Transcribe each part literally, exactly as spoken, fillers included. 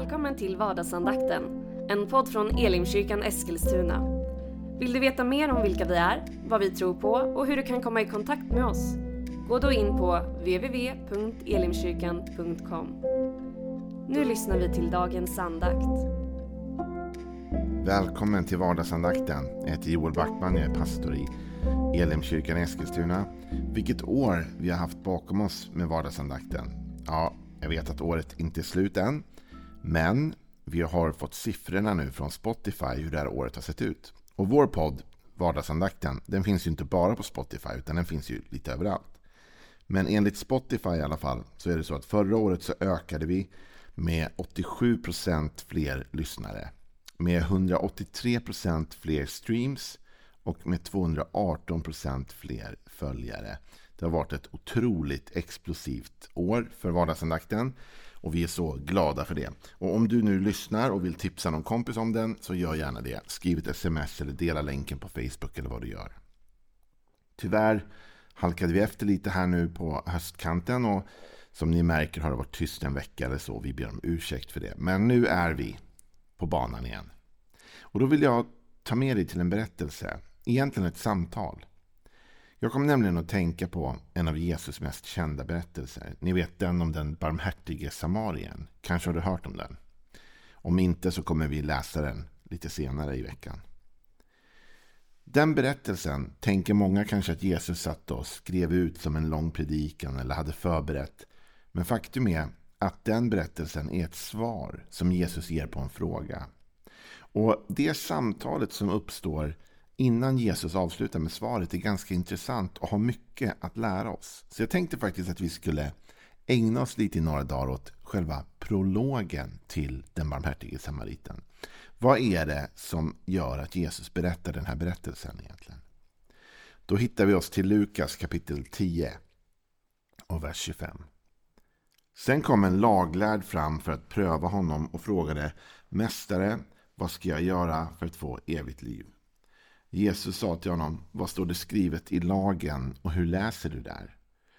Välkommen till Vardagsandakten, en podd från Elimkyrkan Eskilstuna. Vill du veta mer om vilka vi är, vad vi tror på och hur du kan komma i kontakt med oss? Gå då in på w w w punkt elimkyrkan punkt com. Nu lyssnar vi till dagens andakt. Välkommen till Vardagsandakten. Jag heter Joel Backman, jag är pastor i Elimkyrkan Eskilstuna. Vilket år vi har haft bakom oss med Vardagsandakten. Ja, jag vet att året inte är slut än. Men vi har fått siffrorna nu från Spotify hur det här året har sett ut. Och vår podd, Vardagsandakten, den finns ju inte bara på Spotify utan den finns ju lite överallt. Men enligt Spotify i alla fall så är det så att förra året så ökade vi med åttiosju procent fler lyssnare. Med hundraåttiotre procent fler streams och med tvåhundraarton procent fler följare. Det har varit ett otroligt explosivt år för Vardagsandakten. Och vi är så glada för det. Och om du nu lyssnar och vill tipsa någon kompis om den så gör gärna det. Skriv ett sms eller dela länken på Facebook eller vad du gör. Tyvärr halkade vi efter lite här nu på höstkanten. Och som ni märker har det varit tyst en vecka eller så. Vi ber om ursäkt för det. Men nu är vi på banan igen. Och då vill jag ta med dig till en berättelse. Egentligen ett samtal. Jag kom nämligen att tänka på en av Jesus mest kända berättelser. Ni vet den om den barmhärtige samarien. Kanske har du hört om den. Om inte så kommer vi läsa den lite senare i veckan. Den berättelsen tänker många kanske att Jesus satt och skrev ut som en lång predikan eller hade förberett. Men faktum är att den berättelsen är ett svar som Jesus ger på en fråga. Och det samtalet som uppstår innan Jesus avslutar med svaret är ganska intressant och har mycket att lära oss. Så jag tänkte faktiskt att vi skulle ägna oss lite i några dagar åt själva prologen till den barmhärtige samariten. Vad är det som gör att Jesus berättar den här berättelsen egentligen? Då hittar vi oss till Lukas kapitel tio och vers tjugofem. Sen kom en laglärd fram för att pröva honom och frågade: Mästare, vad ska jag göra för att få evigt liv? Jesus sa till honom: Vad står det skrivet i lagen och hur läser du där?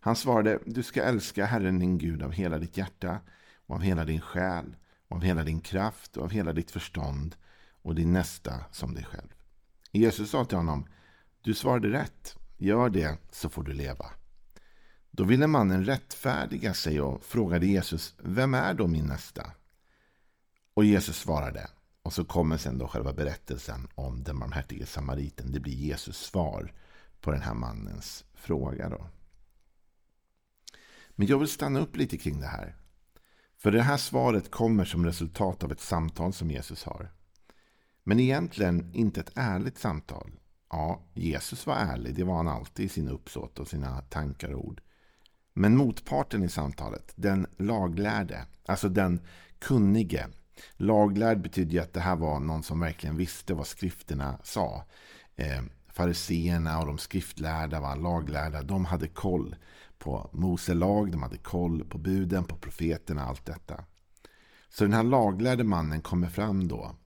Han svarade: Du ska älska Herren din Gud av hela ditt hjärta och av hela din själ och av hela din kraft och av hela ditt förstånd och din nästa som dig själv. Jesus sa till honom: Du svarade rätt, gör det så får du leva. Då ville mannen rättfärdiga sig och frågade Jesus: Vem är då min nästa? Och Jesus svarade. Och så kommer sen då själva berättelsen om den barmhärtige samariten. Det blir Jesus svar på den här mannens fråga då. Men jag vill stanna upp lite kring det här. För det här svaret kommer som resultat av ett samtal som Jesus har. Men egentligen inte ett ärligt samtal. Ja, Jesus var ärlig. Det var han alltid i sina uppsåt och sina tankar och ord. Men motparten i samtalet, den laglärde, alltså den kunnige. Laglärd betyder ju att det här var någon som verkligen visste vad skrifterna sa. Eh, fariseerna och de skriftlärda var laglärda. De hade koll på Mose lag, de hade koll på buden, på profeterna, allt detta. Så den här laglärde mannen kommer fram då.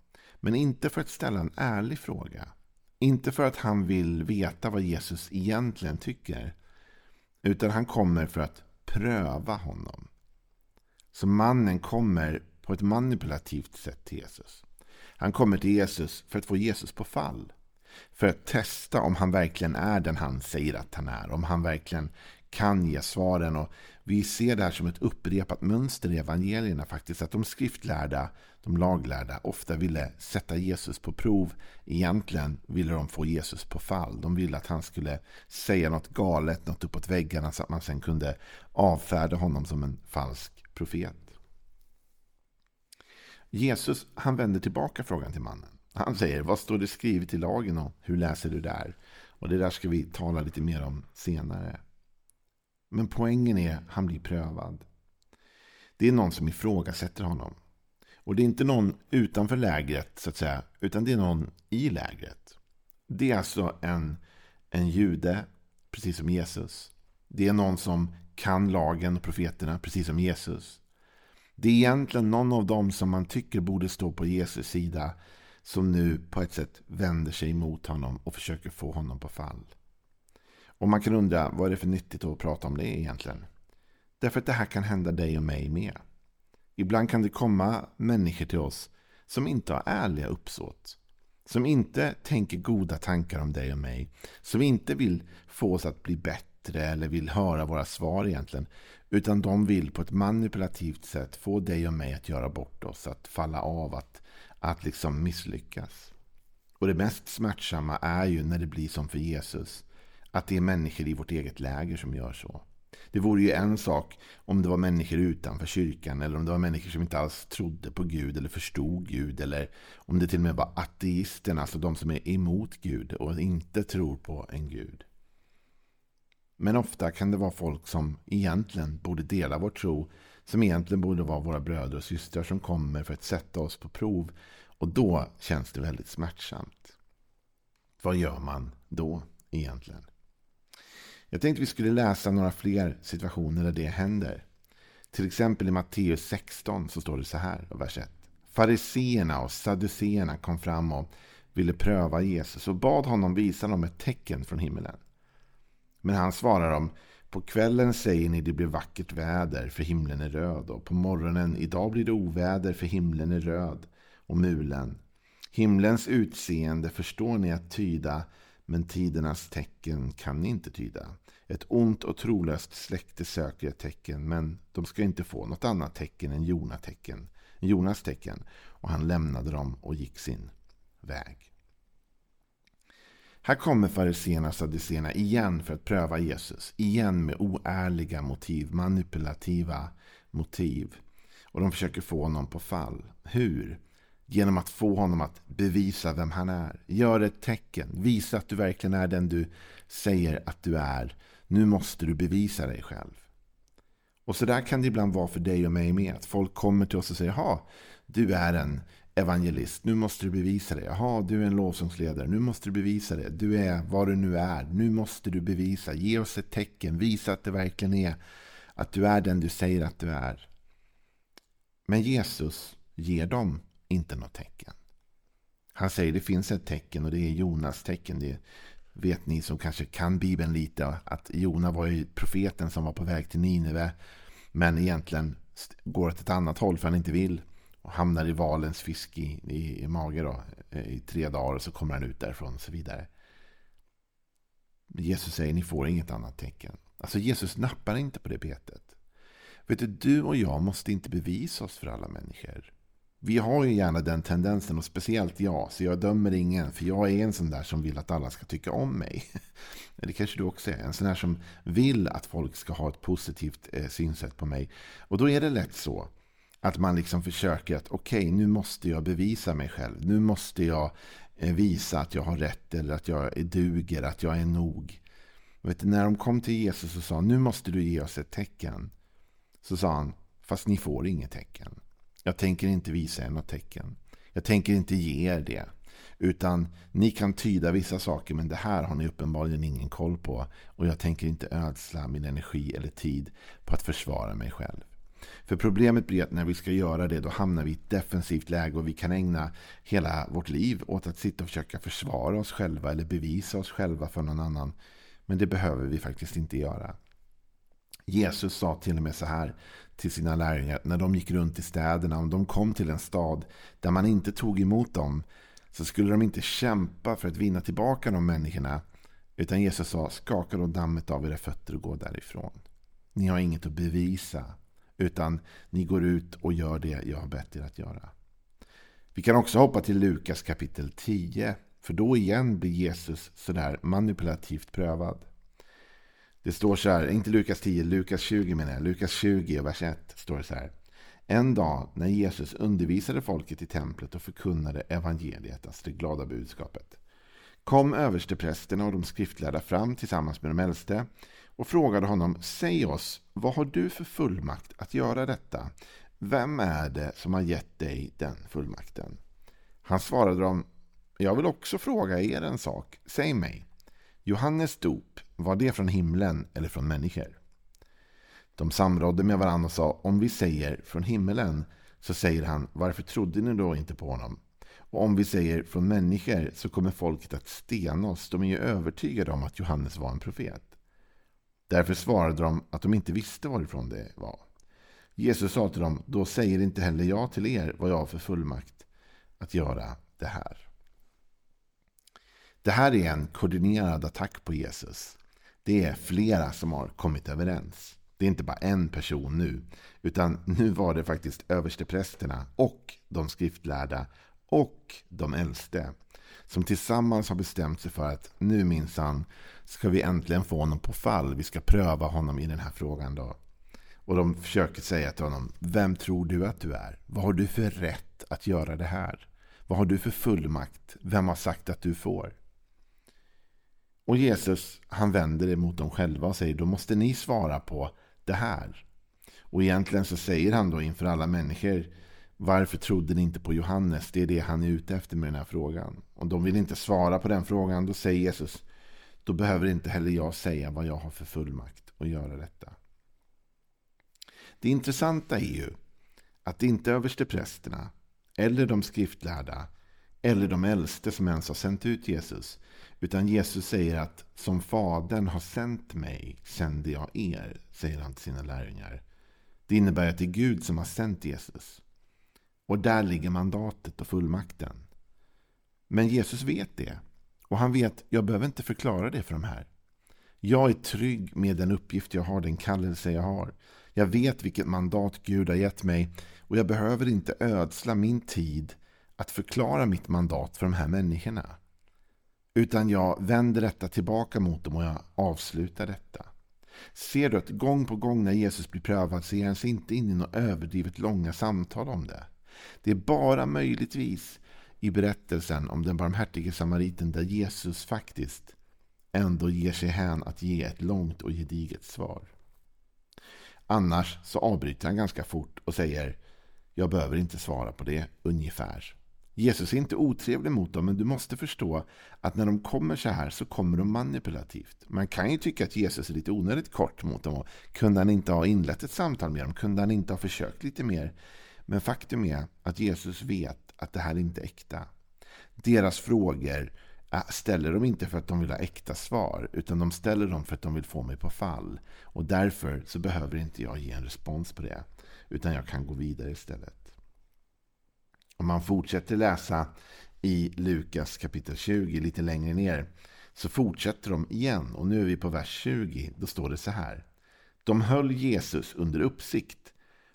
Men inte för att ställa en ärlig fråga. Inte för att han vill veta vad Jesus egentligen tycker. Utan han kommer för att pröva honom. Så mannen kommer på ett manipulativt sätt till Jesus. Han kommer till Jesus för att få Jesus på fall. För att testa om han verkligen är den han säger att han är. Om han verkligen kan ge svaren. Och vi ser det här som ett upprepat mönster i evangelierna faktiskt. Att de skriftlärda, de laglärda ofta ville sätta Jesus på prov. Egentligen ville de få Jesus på fall. De ville att han skulle säga något galet, något uppåt väggarna. Så att man sen kunde avfärda honom som en falsk profet. Jesus, han vänder tillbaka frågan till mannen. Han säger: Vad står det skrivet i lagen och hur läser du där? Och det där ska vi tala lite mer om senare. Men poängen är, han blir prövad. Det är någon som ifrågasätter honom. Och det är inte någon utanför lägret så att säga, utan det är någon i lägret. Det är alltså en, en jude, precis som Jesus. Det är någon som kan lagen och profeterna, precis som Jesus. Det är egentligen någon av dem som man tycker borde stå på Jesus sida som nu på ett sätt vänder sig emot honom och försöker få honom på fall. Och man kan undra, vad är det för nyttigt att prata om det egentligen? Därför att det här kan hända dig och mig med. Ibland kan det komma människor till oss som inte har ärliga uppsåt. Som inte tänker goda tankar om dig och mig. Som inte vill få oss att bli bättre eller vill höra våra svar egentligen. Utan de vill på ett manipulativt sätt få dig och mig att göra bort oss. Att falla av, att, att liksom misslyckas. Och det mest smärtsamma är ju när det blir som för Jesus. Att det är människor i vårt eget läger som gör så. Det vore ju en sak om det var människor utanför kyrkan eller om det var människor som inte alls trodde på Gud eller förstod Gud eller om det till och med var ateisterna, alltså de som är emot Gud och inte tror på en Gud. Men ofta kan det vara folk som egentligen borde dela vår tro, som egentligen borde vara våra bröder och systrar som kommer för att sätta oss på prov, och då känns det väldigt smärtsamt. Vad gör man då egentligen? Jag tänkte vi skulle läsa några fler situationer där det händer. Till exempel i Matteus sexton så står det så här, vers ett. Fariseerna och sadduceerna kom fram och ville pröva Jesus och bad honom visa dem ett tecken från himmelen. Men han svarar dem, på kvällen säger ni det blir vackert väder för himlen är röd, och på morgonen idag blir det oväder för himlen är röd och mulen. Himlens utseende förstår ni att tyda, men tidernas tecken kan ni inte tyda. Ett ont och trolöst släkte söker ett tecken, men de ska inte få något annat tecken än Jonas tecken. Jonas tecken. Och han lämnade dem och gick sin väg. Här kommer fariseerna och sadduceerna igen för att pröva Jesus. Igen med oärliga motiv, manipulativa motiv. Och de försöker få honom på fall. Hur? Genom att få honom att bevisa vem han är. Gör ett tecken. Visa att du verkligen är den du säger att du är. Nu måste du bevisa dig själv. Och så där kan det ibland vara för dig och mig med. Att folk kommer till oss och säger, jaha, du är en evangelist. Nu måste du bevisa det. Jaha, du är en lovsångsledare. Nu måste du bevisa det. Du är vad du nu är. Nu måste du bevisa. Ge oss ett tecken. Visa att det verkligen är att du är den du säger att du är. Men Jesus ger dem inte något tecken. Han säger det finns ett tecken och det är Jonas tecken. Det vet ni som kanske kan Bibeln lite, att Jona var ju profeten som var på väg till Nineve men egentligen går åt ett annat håll för han inte vill och hamnar i valens fisk i, i, i mage då, i tre dagar och så kommer han ut därifrån och så vidare. Jesus säger ni får inget annat tecken. Alltså Jesus nappar inte på det betet. Vet du, du och jag måste inte bevisa oss för alla människor. Vi har ju gärna den tendensen, och speciellt jag, så jag dömer ingen, för jag är en sån där som vill att alla ska tycka om mig. Det kanske du också är, en sån där som vill att folk ska ha ett positivt eh, synsätt på mig. Och då är det lätt så att man liksom försöker att okej, okay, nu måste jag bevisa mig själv, nu måste jag eh, visa att jag har rätt eller att jag är duger, att jag är nog. Vet du, när de kom till Jesus och sa nu måste du ge oss ett tecken, så sa han, fast ni får inget tecken. Jag tänker inte visa er något tecken. Jag tänker inte ge er det. Utan ni kan tyda vissa saker, men det här har ni uppenbarligen ingen koll på. Och jag tänker inte ödsla min energi eller tid på att försvara mig själv. För problemet blir att när vi ska göra det, då hamnar vi i ett defensivt läge och vi kan ägna hela vårt liv åt att sitta och försöka försvara oss själva eller bevisa oss själva för någon annan. Men det behöver vi faktiskt inte göra. Jesus sa till och med så här till sina lärjungar när de gick runt i städerna. Om de kom till en stad där man inte tog emot dem, så skulle de inte kämpa för att vinna tillbaka de människorna. Utan Jesus sa, skaka då dammet av era fötter och gå därifrån. Ni har inget att bevisa, utan ni går ut och gör det jag har bett er att göra. Vi kan också hoppa till Lukas kapitel tio, för då igen blir Jesus sådär manipulativt prövad. Det står så här, inte Lukas tio, Lukas tjugo menar jag. Lukas tjugo, vers ett står det så här. En dag när Jesus undervisade folket i templet och förkunnade evangeliet, alltså det glada budskapet, kom översteprästerna och de skriftlärda fram tillsammans med de äldste och frågade honom, säg oss, vad har du för fullmakt att göra detta? Vem är det som har gett dig den fullmakten? Han svarade dem, jag vill också fråga er en sak, säg mig. Johannes dop, var det från himlen eller från människor? De samrådde med varandra och sa, om vi säger från himmelen så säger han, varför trodde ni då inte på honom? Och om vi säger från människor så kommer folket att stena oss, de är ju övertygade om att Johannes var en profet. Därför svarade de att de inte visste varifrån det var. Jesus sa till dem, då säger inte heller jag till er vad jag har för fullmakt att göra det här. Det här är en koordinerad attack på Jesus. Det är flera som har kommit överens. Det är inte bara en person nu, utan nu var det faktiskt översteprästerna och de skriftlärda och de äldste som tillsammans har bestämt sig för att nu minsann ska vi äntligen få honom på fall. Vi ska pröva honom i den här frågan då. Och de försöker säga till honom, vem tror du att du är? Vad har du för rätt att göra det här? Vad har du för fullmakt? Vem har sagt att du får? Och Jesus, han vänder det mot dem själva och säger, då måste ni svara på det här. Och egentligen så säger han då inför alla människor, varför trodde ni inte på Johannes? Det är det han är ute efter med den här frågan. Om de vill inte svara på den frågan, då säger Jesus, då behöver inte heller jag säga vad jag har för fullmakt att göra detta. Det intressanta är ju att det inte är översteprästerna eller de skriftlärda eller de äldste som ens har sänt ut Jesus, utan Jesus säger att som fadern har sänt mig sände jag er, säger han till sina lärjungar. Det innebär att det är Gud som har sänt Jesus. Och där ligger mandatet och fullmakten. Men Jesus vet det. Och han vet, jag behöver inte förklara det för de här. Jag är trygg med den uppgift jag har, den kallelse jag har. Jag vet vilket mandat Gud har gett mig. Och jag behöver inte ödsla min tid att förklara mitt mandat för de här människorna. Utan jag vänder detta tillbaka mot dem och jag avslutar detta. Ser du att gång på gång när Jesus blir prövad så ger han sig inte in i något överdrivet långa samtal om det. Det är bara möjligtvis i berättelsen om den barmhärtige samariten där Jesus faktiskt ändå ger sig hän att ge ett långt och gediget svar. Annars så avbryter han ganska fort och säger, jag behöver inte svara på det ungefär. Jesus är inte otrevlig mot dem, men du måste förstå att när de kommer så här så kommer de manipulativt. Man kan ju tycka att Jesus är lite onödigt kort mot dem. Och kunde han inte ha inlett ett samtal med dem? Kunde han inte ha försökt lite mer? Men faktum är att Jesus vet att det här inte är äkta. Deras frågor ställer de inte för att de vill ha äkta svar, utan de ställer dem för att de vill få mig på fall. Och därför så behöver inte jag ge en respons på det, utan jag kan gå vidare istället. Om man fortsätter läsa i Lukas kapitel tjugo lite längre ner så fortsätter de igen, och nu är vi på vers tjugo, då står det så här. De höll Jesus under uppsikt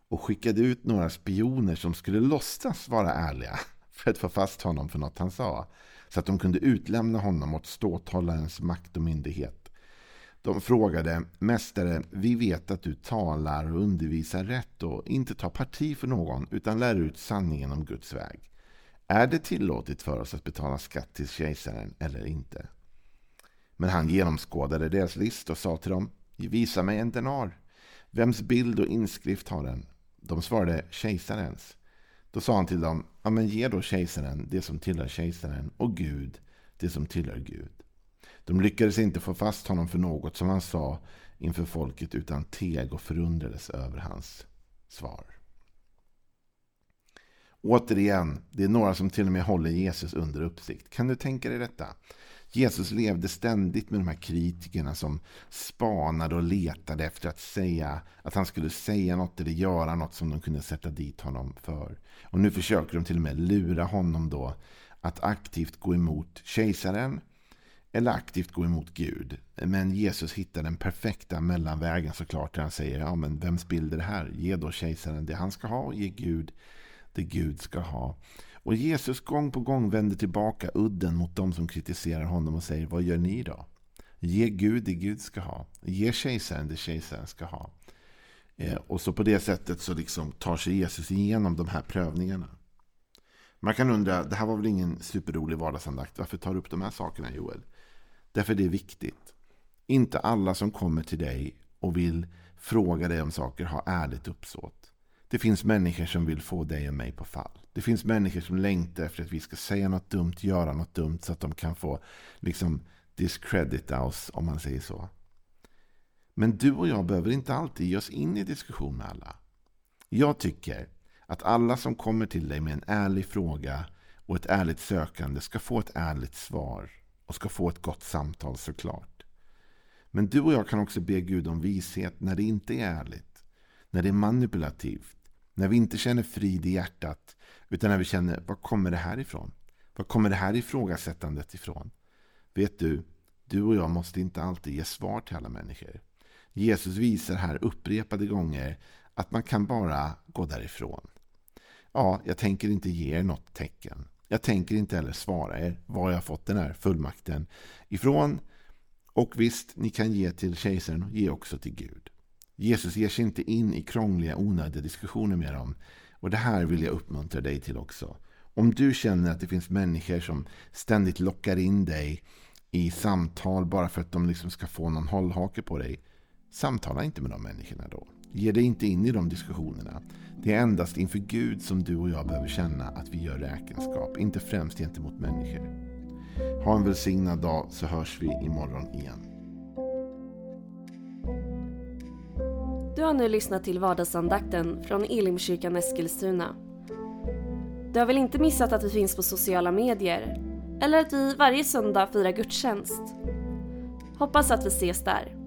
och skickade ut några spioner som skulle låtsas vara ärliga för att få fast honom för något han sa, så att de kunde utlämna honom åt ståthållarens makt och myndighet. De frågade, mästare, vi vet att du talar och undervisar rätt och inte tar parti för någon utan lär ut sanningen om Guds väg. Är det tillåtet för oss att betala skatt till kejsaren eller inte? Men han genomskådade deras list och sa till dem, visa mig en denar. Vems bild och inskrift har den? De svarade, kejsarens. Då sa han till dem, ja men ge då kejsaren det som tillhör kejsaren och Gud det som tillhör Gud. De lyckades inte få fast honom för något som han sa inför folket, utan teg och förundrades över hans svar. Återigen, det är några som till och med håller Jesus under uppsikt. Kan du tänka dig detta? Jesus levde ständigt med de här kritikerna som spanade och letade efter att säga att han skulle säga något eller göra något som de kunde sätta dit honom för. Och nu försöker de till och med lura honom då att aktivt gå emot kejsaren eller aktivt gå emot Gud. Men Jesus hittar den perfekta mellanvägen såklart, där han säger, ja men vems bild är det här? Ge då kejsaren det han ska ha och ge Gud det Gud ska ha. Och Jesus gång på gång vänder tillbaka udden mot dem som kritiserar honom och säger, vad gör ni då? Ge Gud det Gud ska ha. Ge kejsaren det kejsaren ska ha. Eh, och så på det sättet så liksom tar sig Jesus igenom de här prövningarna. Man kan undra, det här var väl ingen superrolig vardagsandakt. Varför tar du upp de här sakerna, Joel? Därför det är viktigt. Inte alla som kommer till dig och vill fråga dig om saker har ärligt uppsåt. Det finns människor som vill få dig och mig på fall. Det finns människor som längtar efter att vi ska säga något dumt, göra något dumt så att de kan få liksom discredita oss, om man säger så. Men du och jag behöver inte alltid ge oss in i diskussion med alla. Jag tycker att alla som kommer till dig med en ärlig fråga och ett ärligt sökande ska få ett ärligt svar och ska få ett gott samtal såklart. Men du och jag kan också be Gud om vishet när det inte är ärligt. när det är manipulativt, när vi inte känner frid i hjärtat, utan när vi känner, vad kommer det här ifrån? Vad kommer det här ifrågasättandet ifrån? Vet du, du och jag måste inte alltid ge svar till alla människor. Jesus visar här upprepade gånger att man kan bara gå därifrån. Ja, jag tänker inte ge er något tecken. Jag tänker inte heller svara er var jag fått den här fullmakten ifrån. Och visst, ni kan ge till kejsaren och ge också till Gud. Jesus ger sig inte in i krångliga, onödiga diskussioner med dem. Och det här vill jag uppmuntra dig till också. Om du känner att det finns människor som ständigt lockar in dig i samtal bara för att de liksom ska få någon hållhake på dig, samtala inte med de människorna då. Ge dig inte in i de diskussionerna. Det är endast inför Gud som du och jag behöver känna att vi gör räkenskap, inte främst gentemot människor. Ha en välsignad dag, så hörs vi imorgon igen. Du har nu lyssnat till vardagsandakten från Elimkyrkan Eskilstuna. Du har väl inte missat att vi finns på sociala medier eller att vi varje söndag firar gudstjänst? Hoppas att vi ses där.